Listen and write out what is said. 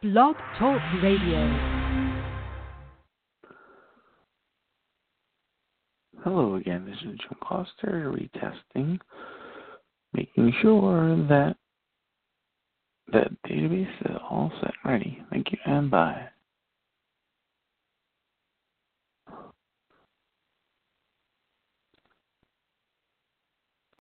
Blog Talk Radio. Hello again, this is John Coster retesting, making sure that database is all set ready. Thank you and bye.